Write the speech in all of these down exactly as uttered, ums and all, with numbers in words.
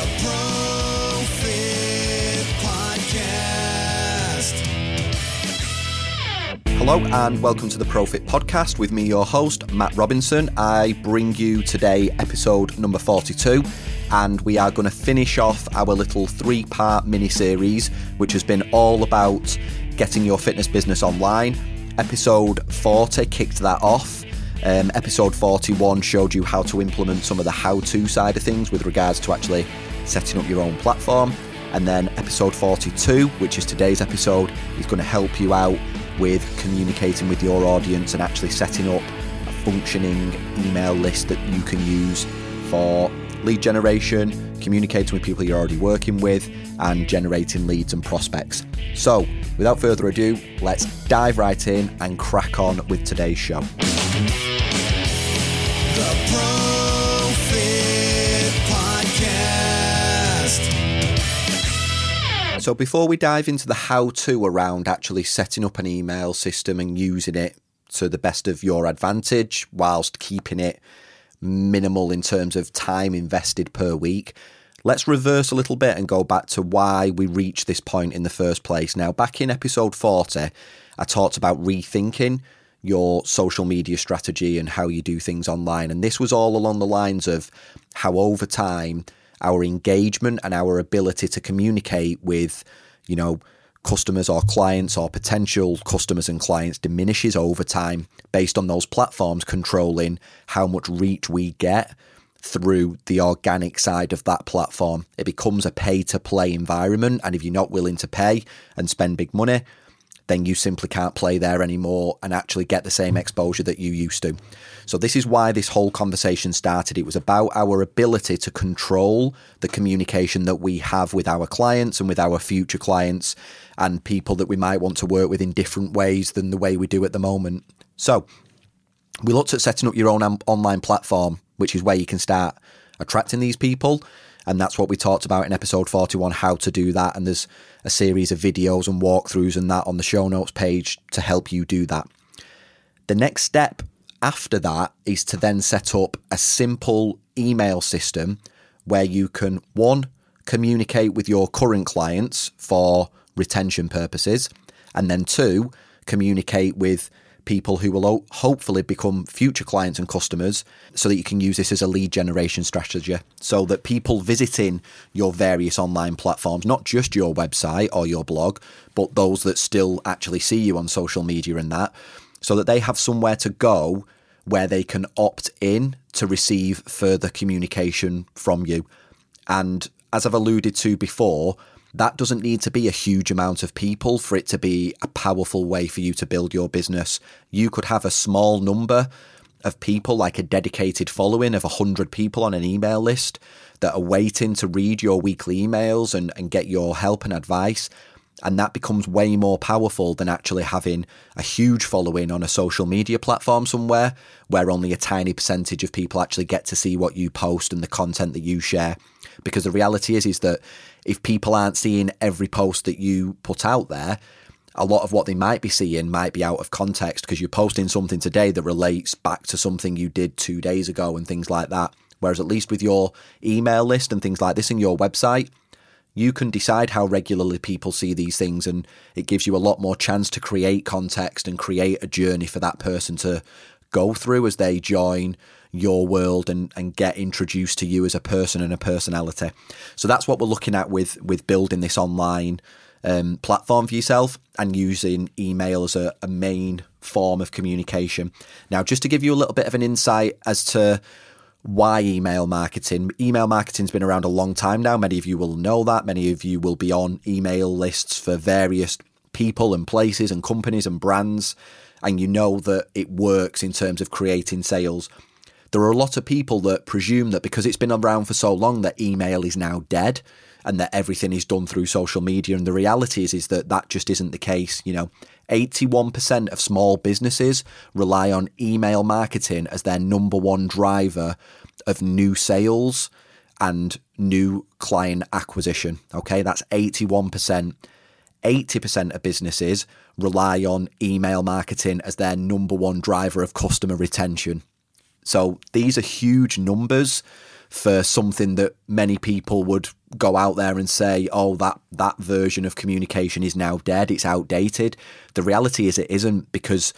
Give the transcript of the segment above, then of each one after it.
The Pro Fit Podcast. Hello and welcome to the Pro Fit Podcast with me, your host, Matt Robinson. I bring you today episode number forty-two, and we are going to finish off our little three-part mini-series, which has been all about getting your fitness business online. Episode forty kicked that off. Um, episode forty-one showed you how to implement some of the how-to side of things with regards to actually setting up your own platform. And then episode forty-two, which is today's episode, is going to help you out with communicating with your audience and actually setting up a functioning email list that you can use for lead generation, communicating with people you're already working with, and generating leads and prospects. So without further ado, let's dive right in and crack on with today's show. The Pro Fit Podcast. So before we dive into the how-to around actually setting up an email system and using it to the best of your advantage whilst keeping it minimal in terms of time invested per week, let's reverse a little bit and go back to why we reached this point in the first place. Now, back in episode forty, I talked about rethinking your social media strategy and how you do things online. And this was all along the lines of how over time our engagement and our ability to communicate with, you know, customers or clients or potential customers and clients diminishes over time based on those platforms controlling how much reach we get through the organic side of that platform. It becomes a pay-to-play environment. And if you're not willing to pay and spend big money, then you simply can't play there anymore and actually get the same exposure that you used to. So this is why this whole conversation started. It was about our ability to control the communication that we have with our clients and with our future clients and people that we might want to work with in different ways than the way we do at the moment. So we looked at setting up your own online platform, which is where you can start attracting these people. And that's what we talked about in episode forty-one, how to do that. And there's a series of videos and walkthroughs and that on the show notes page to help you do that. The next step after that is to then set up a simple email system where you can, one, communicate with your current clients for retention purposes, and then two, communicate with people who will hopefully become future clients and customers so that you can use this as a lead generation strategy so that people visiting your various online platforms, not just your website or your blog, but those that still actually see you on social media and that, so that they have somewhere to go where they can opt in to receive further communication from you. And as I've alluded to before, that doesn't need to be a huge amount of people for it to be a powerful way for you to build your business. You could have a small number of people, like a dedicated following of one hundred people on an email list that are waiting to read your weekly emails and, and get your help and advice. And that becomes way more powerful than actually having a huge following on a social media platform somewhere where only a tiny percentage of people actually get to see what you post and the content that you share. Because the reality is, is that if people aren't seeing every post that you put out there, a lot of what they might be seeing might be out of context because you're posting something today that relates back to something you did two days ago and things like that. Whereas at least with your email list and things like this and your website, you can decide how regularly people see these things, and it gives you a lot more chance to create context and create a journey for that person to go through as they join your world and, and get introduced to you as a person and a personality. So that's what we're looking at with, with building this online um, platform for yourself and using email as a, a main form of communication. Now, just to give you a little bit of an insight as to why email marketing? Email marketing's been around a long time now. Many of you will know that. Many of you will be on email lists for various people and places and companies and brands, and you know that it works in terms of creating sales. There are a lot of people that presume that because it's been around for so long that email is now dead and that everything is done through social media. And the reality is, is that that just isn't the case. You know, eighty-one percent of small businesses rely on email marketing as their number one driver of new sales and new client acquisition. Okay, that's eighty-one percent. eighty percent of businesses rely on email marketing as their number one driver of customer retention. So these are huge numbers for something that many people would go out there and say, oh, that that version of communication is now dead, it's outdated. The reality is it isn't, because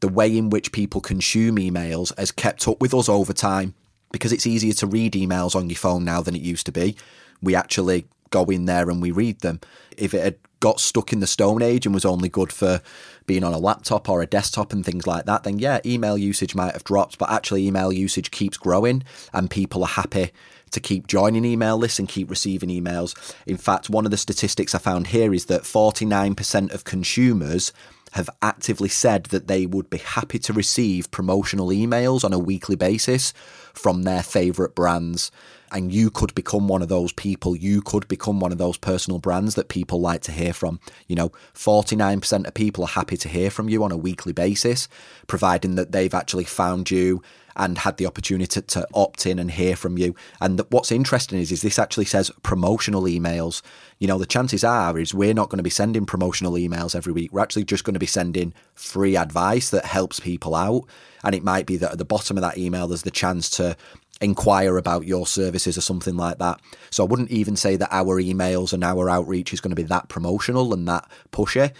the way in which people consume emails has kept up with us over time, because it's easier to read emails on your phone now than it used to be. We actually go in there and we read them. If it had got stuck in the Stone Age and was only good for being on a laptop or a desktop and things like that, then yeah, email usage might have dropped, but actually email usage keeps growing and people are happy to keep joining email lists and keep receiving emails. In fact, one of the statistics I found here is that forty-nine percent of consumers have actively said that they would be happy to receive promotional emails on a weekly basis from their favourite brands. And you could become one of those people. You could become one of those personal brands that people like to hear from. You know, forty-nine percent of people are happy to hear from you on a weekly basis, providing that they've actually found you and had the opportunity to opt in and hear from you. And the, what's interesting is, is this actually says promotional emails. You know, the chances are is we're not going to be sending promotional emails every week. We're actually just going to be sending free advice that helps people out. And it might be that at the bottom of that email, there's the chance to inquire about your services or something like that. So I wouldn't even say that our emails and our outreach is going to be that promotional and that pushy.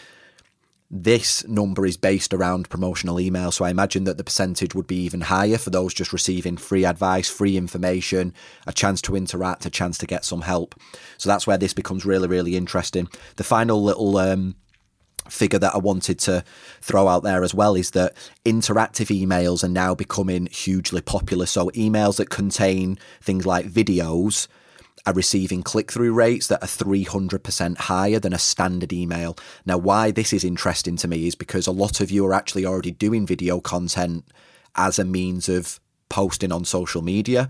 This number is based around promotional email, so I imagine that the percentage would be even higher for those just receiving free advice, free information, a chance to interact, a chance to get some help. So that's where this becomes really, really interesting. The final little um, figure that I wanted to throw out there as well is that interactive emails are now becoming hugely popular. So emails that contain things like videos are receiving click-through rates that are three hundred percent higher than a standard email. Now, why this is interesting to me is because a lot of you are actually already doing video content as a means of posting on social media,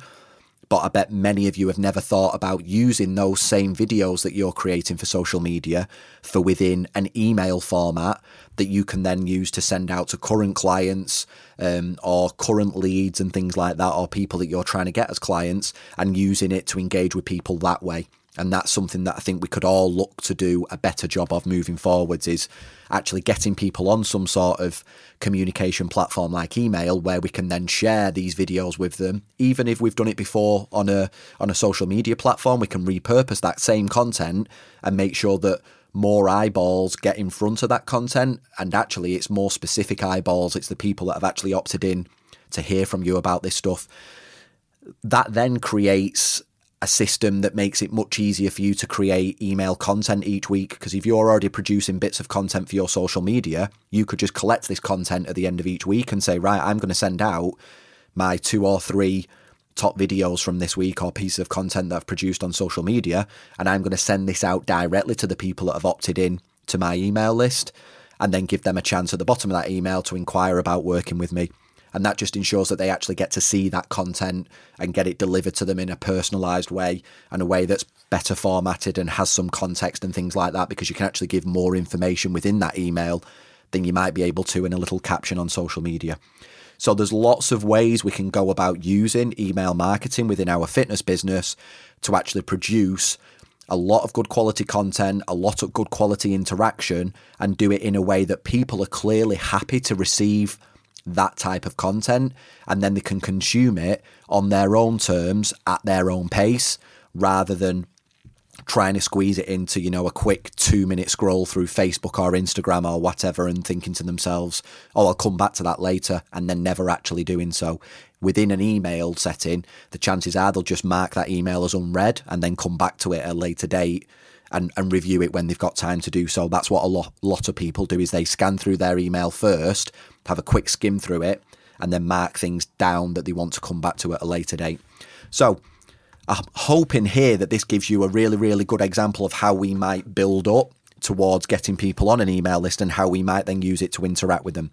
but I bet many of you have never thought about using those same videos that you're creating for social media for within an email format that you can then use to send out to current clients um, or current leads and things like that, or people that you're trying to get as clients, and using it to engage with people that way. And that's something that I think we could all look to do a better job of moving forwards, is actually getting people on some sort of communication platform like email, where we can then share these videos with them. Even if we've done it before on a on a social media platform, we can repurpose that same content and make sure that more eyeballs get in front of that content. And actually, it's more specific eyeballs. It's the people that have actually opted in to hear from you about this stuff. That then creates a system that makes it much easier for you to create email content each week, because if you're already producing bits of content for your social media, you could just collect this content at the end of each week and say, right, I'm going to send out my two or three top videos from this week or pieces of content that I've produced on social media, and I'm going to send this out directly to the people that have opted in to my email list, and then give them a chance at the bottom of that email to inquire about working with me. And that just ensures that they actually get to see that content and get it delivered to them in a personalised way, and a way that's better formatted and has some context and things like that, because you can actually give more information within that email than you might be able to in a little caption on social media. So there's lots of ways we can go about using email marketing within our fitness business to actually produce a lot of good quality content, a lot of good quality interaction, and do it in a way that people are clearly happy to receive that type of content, and then they can consume it on their own terms at their own pace, rather than trying to squeeze it into, you know, a quick two minute scroll through Facebook or Instagram or whatever, and thinking to themselves, oh, I'll come back to that later, and then never actually doing so. Within an email setting, the chances are they'll just mark that email as unread and then come back to it at a later date and, and review it when they've got time to do so. That's what a lot, lot of people do, is they scan through their email first, have a quick skim through it, and then mark things down that they want to come back to at a later date. So I'm hoping here that this gives you a really, really good example of how we might build up towards getting people on an email list and how we might then use it to interact with them.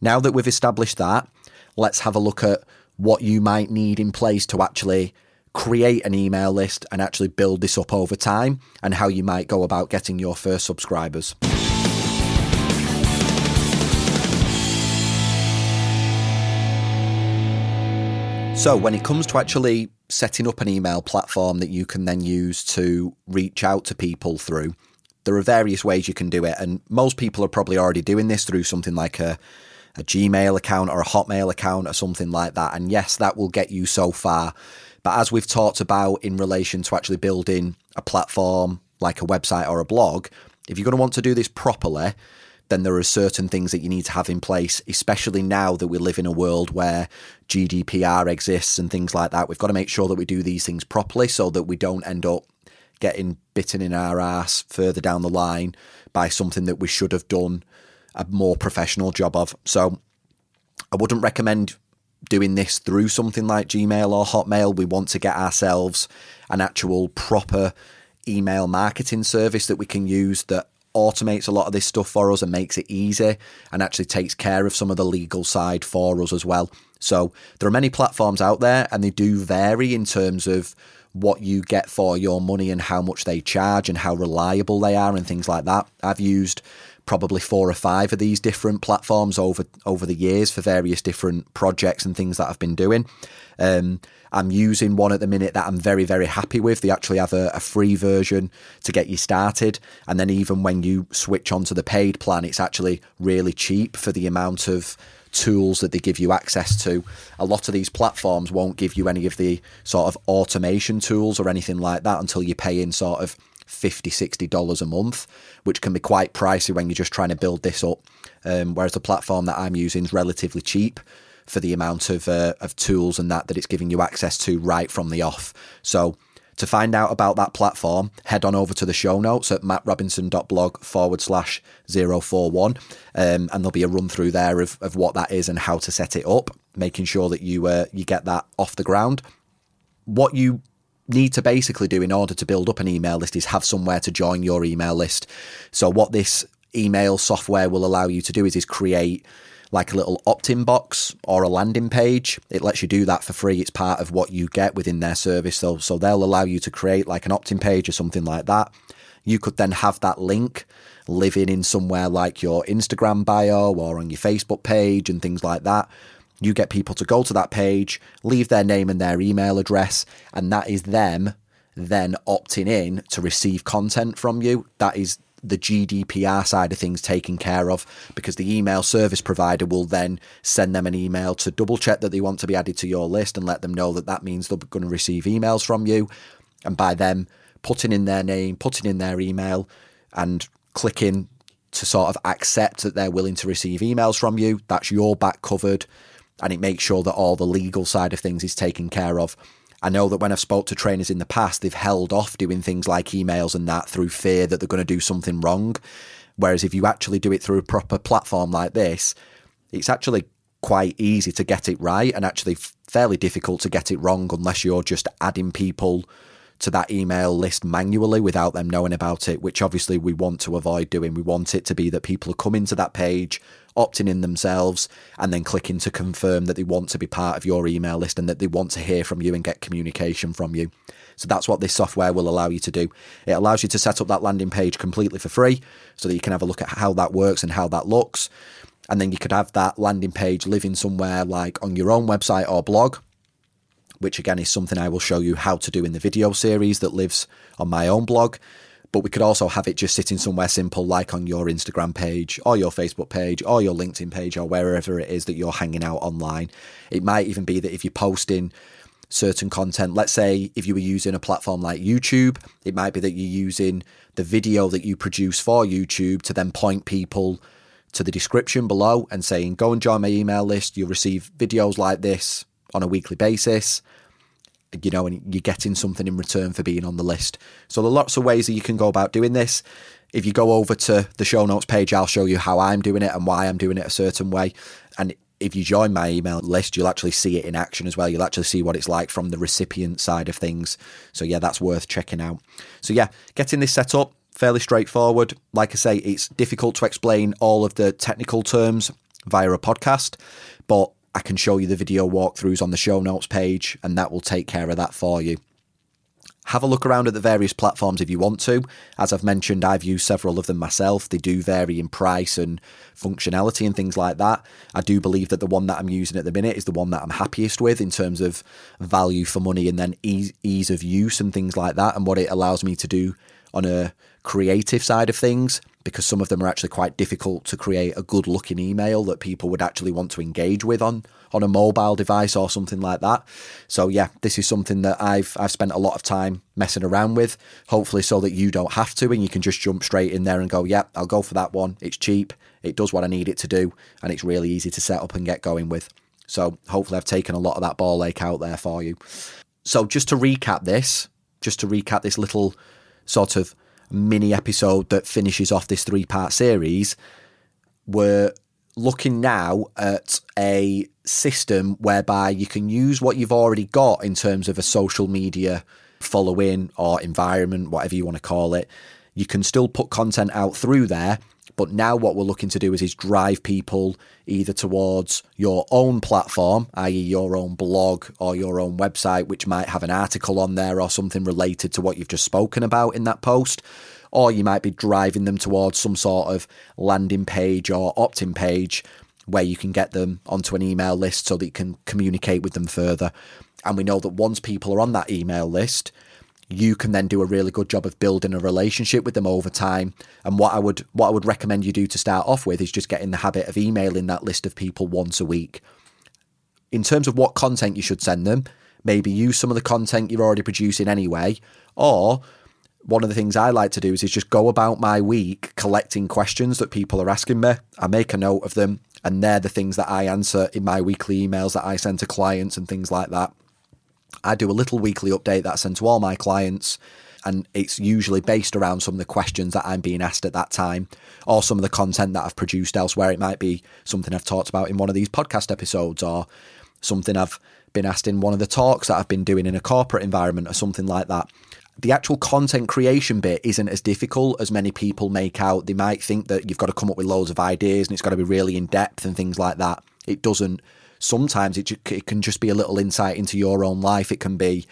Now that we've established that, let's have a look at what you might need in place to actually create an email list and actually build this up over time, and how you might go about getting your first subscribers. So when it comes to actually setting up an email platform that you can then use to reach out to people through, there are various ways you can do it. And most people are probably already doing this through something like a, a Gmail account or a Hotmail account or something like that. And yes, that will get you so far, But as we've talked about in relation to actually building a platform like a website or a blog, if you're going to want to do this properly, then there are certain things that you need to have in place, especially now that we live in a world where G D P R exists and things like that. We've got to make sure that we do these things properly so that we don't end up getting bitten in our ass further down the line by something that we should have done a more professional job of. So I wouldn't recommend doing this through something like Gmail or Hotmail. We want to get ourselves an actual proper email marketing service that we can use that automates a lot of this stuff for us and makes it easy and actually takes care of some of the legal side for us as well. So there are many platforms out there and they do vary in terms of what you get for your money and how much they charge and how reliable they are and things like that. I've used probably four or five of these different platforms over over the years for various different projects and things that I've been doing. Um, I'm using one at the minute that I'm very, very happy with. They actually have a, a free version to get you started. And then even when you switch onto the paid plan, it's actually really cheap for the amount of tools that they give you access to. A lot of these platforms won't give you any of the sort of automation tools or anything like that until you pay in sort of fifty dollars, sixty dollars a month, which can be quite pricey when you're just trying to build this up. Um, whereas the platform that I'm using is relatively cheap for the amount of uh, of tools and that that it's giving you access to right from the off. So to find out about that platform, head on over to the show notes at mattrobinson.blog forward slash 041. Um, and there'll be a run through there of, of what that is and how to set it up, making sure that you uh, you get that off the ground. What you need to basically do in order to build up an email list is have somewhere to join your email list. So what this email software will allow you to do is, is create like a little opt-in box or a landing page. It lets you do that for free. It's part of what you get within their service. So, so they'll allow you to create like an opt-in page or something like that. You could then have that link living in somewhere like your Instagram bio or on your Facebook page and things like that. You get people to go to that page, leave their name and their email address, and that is them then opting in to receive content from you. That is the G D P R side of things taken care of, because the email service provider will then send them an email to double check that they want to be added to your list and let them know that that means they're going to receive emails from you. And by them putting in their name, putting in their email and clicking to sort of accept that they're willing to receive emails from you, that's your back covered. And it makes sure that all the legal side of things is taken care of. I know that when I've spoke to trainers in the past, they've held off doing things like emails and that through fear that they're going to do something wrong. Whereas if you actually do it through a proper platform like this, it's actually quite easy to get it right and actually fairly difficult to get it wrong unless you're just adding people to that email list manually without them knowing about it, which obviously we want to avoid doing. We want it to be that people are coming to that page, opting in themselves, and then clicking to confirm that they want to be part of your email list and that they want to hear from you and get communication from you. So that's what this software will allow you to do. It allows you to set up that landing page completely for free so that you can have a look at how that works and how that looks. And then you could have that landing page living somewhere like on your own website or blog, which again is something I will show you how to do in the video series that lives on my own blog. But we could also have it just sitting somewhere simple like on your Instagram page or your Facebook page or your LinkedIn page or wherever it is that you're hanging out online. It might even be that if you're posting certain content, let's say if you were using a platform like YouTube, it might be that you're using the video that you produce for YouTube to then point people to the description below and saying, go and join my email list. You'll receive videos like this on a weekly basis, you know, and you're getting something in return for being on the list. So there are lots of ways that you can go about doing this. If you go over to the show notes page, I'll show you how I'm doing it and why I'm doing it a certain way. And if you join my email list, you'll actually see it in action as well. You'll actually see what it's like from the recipient side of things. So yeah, that's worth checking out. So yeah, getting this set up, fairly straightforward. Like I say, it's difficult to explain all of the technical terms via a podcast, but I can show you the video walkthroughs on the show notes page, and that will take care of that for you. Have a look around at the various platforms if you want to. As I've mentioned, I've used several of them myself. They do vary in price and functionality and things like that. I do believe that the one that I'm using at the minute is the one that I'm happiest with in terms of value for money and then ease, ease of use and things like that, and what it allows me to do on a creative side of things. because some of them are actually quite difficult to create a good looking email that people would actually want to engage with on, on a mobile device or something like that. So yeah, this is something that I've, I've spent a lot of time messing around with, hopefully so that you don't have to, and you can just jump straight in there and go, yeah, I'll go for that one. It's cheap. It does what I need it to do. And it's really easy to set up and get going with. So hopefully I've taken a lot of that ball ache out there for you. So just to recap this, just to recap this little sort of mini episode that finishes off this three-part series, we're looking now at a system whereby you can use what you've already got in terms of a social media following or environment, whatever you want to call it. You can still put content out through there, but now what we're looking to do is, is drive people either towards your own platform, that is your own blog or your own website, which might have an article on there or something related to what you've just spoken about in that post, or you might be driving them towards some sort of landing page or opt-in page where you can get them onto an email list so that you can communicate with them further. And we know that once people are on that email list, you can then do a really good job of building a relationship with them over time. And what I would what I would recommend you do to start off with is just get in the habit of emailing that list of people once a week. In terms of what content you should send them, maybe use some of the content you're already producing anyway. Or one of the things I like to do is, is just go about my week collecting questions that people are asking me. I make a note of them, and they're the things that I answer in my weekly emails that I send to clients and things like that. I do a little weekly update that I send to all my clients, and it's usually based around some of the questions that I'm being asked at that time, or some of the content that I've produced elsewhere. It might be something I've talked about in one of these podcast episodes, or something I've been asked in one of the talks that I've been doing in a corporate environment or something like that. The actual content creation bit isn't as difficult as many people make out. They might think that you've got to come up with loads of ideas and it's got to be really in depth and things like that. It doesn't. Sometimes it, it can just be a little insight into your own life. It can be,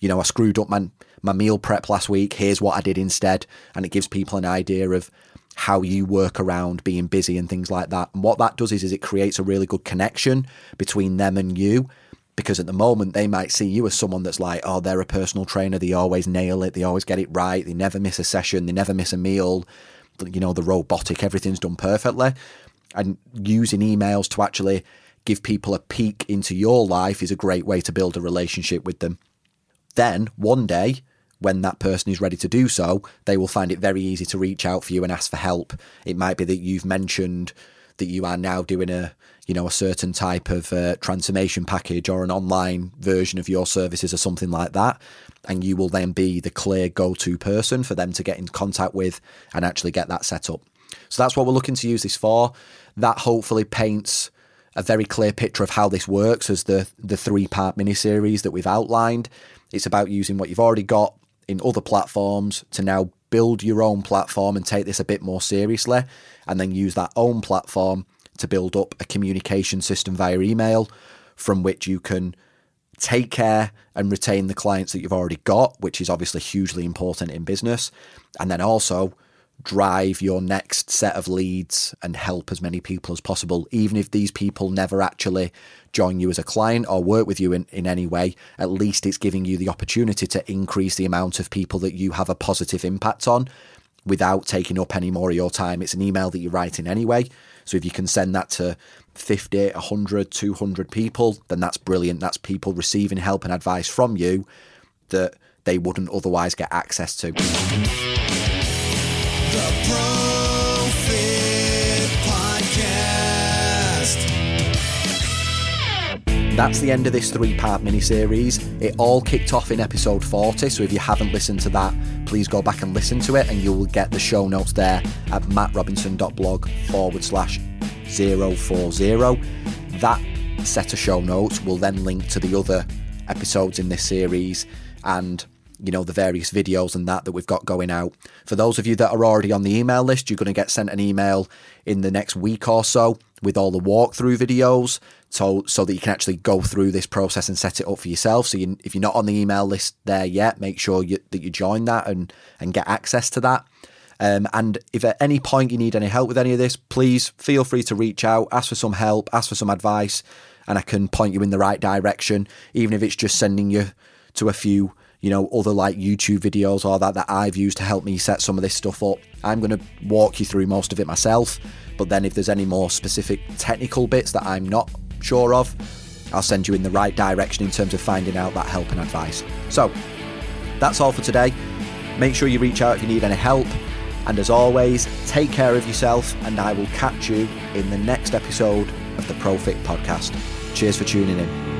you know, I screwed up my, my meal prep last week. Here's what I did instead. And it gives people an idea of how you work around being busy and things like that. And what that does is, is it creates a really good connection between them and you, because at the moment they might see you as someone that's like, oh, they're a personal trainer. They always nail it. They always get it right. They never miss a session. They never miss a meal. You know, the robotic, everything's done perfectly. And using emails to actually give people a peek into your life is a great way to build a relationship with them. Then one day, when that person is ready to do so, they will find it very easy to reach out for you and ask for help. It might be that you've mentioned that you are now doing a, you know, a certain type of uh, transformation package or an online version of your services or something like that. And you will then be the clear go-to person for them to get in contact with and actually get that set up. So that's what we're looking to use this for. That hopefully paints a very clear picture of how this works as the, the three-part mini-series that we've outlined. It's about using what you've already got in other platforms to now build your own platform and take this a bit more seriously, and then use that own platform to build up a communication system via email from which you can take care and retain the clients that you've already got, which is obviously hugely important in business, and then also drive your next set of leads and help as many people as possible. Even if these people never actually join you as a client or work with you in, in any way, at least it's giving you the opportunity to increase the amount of people that you have a positive impact on without taking up any more of your time. It's an email that you're writing anyway. So if you can send that to fifty, one hundred, two hundred people, then that's brilliant. That's people receiving help and advice from you that they wouldn't otherwise get access to. The Pro Fit Podcast. That's the end of this three-part mini-series. It all kicked off in episode forty, so if you haven't listened to that, please go back and listen to it, and you will get the show notes there at mattrobinson.blog forward slash 040. That set of show notes will then link to the other episodes in this series and, you know, the various videos and that that we've got going out. For those of you that are already on the email list, you're going to get sent an email in the next week or so with all the walkthrough videos so, so that you can actually go through this process and set it up for yourself. So you, if you're not on the email list there yet, make sure you, that you join that and, and get access to that. Um, and if at any point you need any help with any of this, please feel free to reach out, ask for some help, ask for some advice, and I can point you in the right direction, even if it's just sending you to a few you know, other like YouTube videos or that that I've used to help me set some of this stuff up. I'm going to walk you through most of it myself, but then if there's any more specific technical bits that I'm not sure of, I'll send you in the right direction in terms of finding out that help and advice. So that's all for today. Make sure you reach out if you need any help. And as always, take care of yourself, and I will catch you in the next episode of the Pro Fit Podcast. Cheers for tuning in.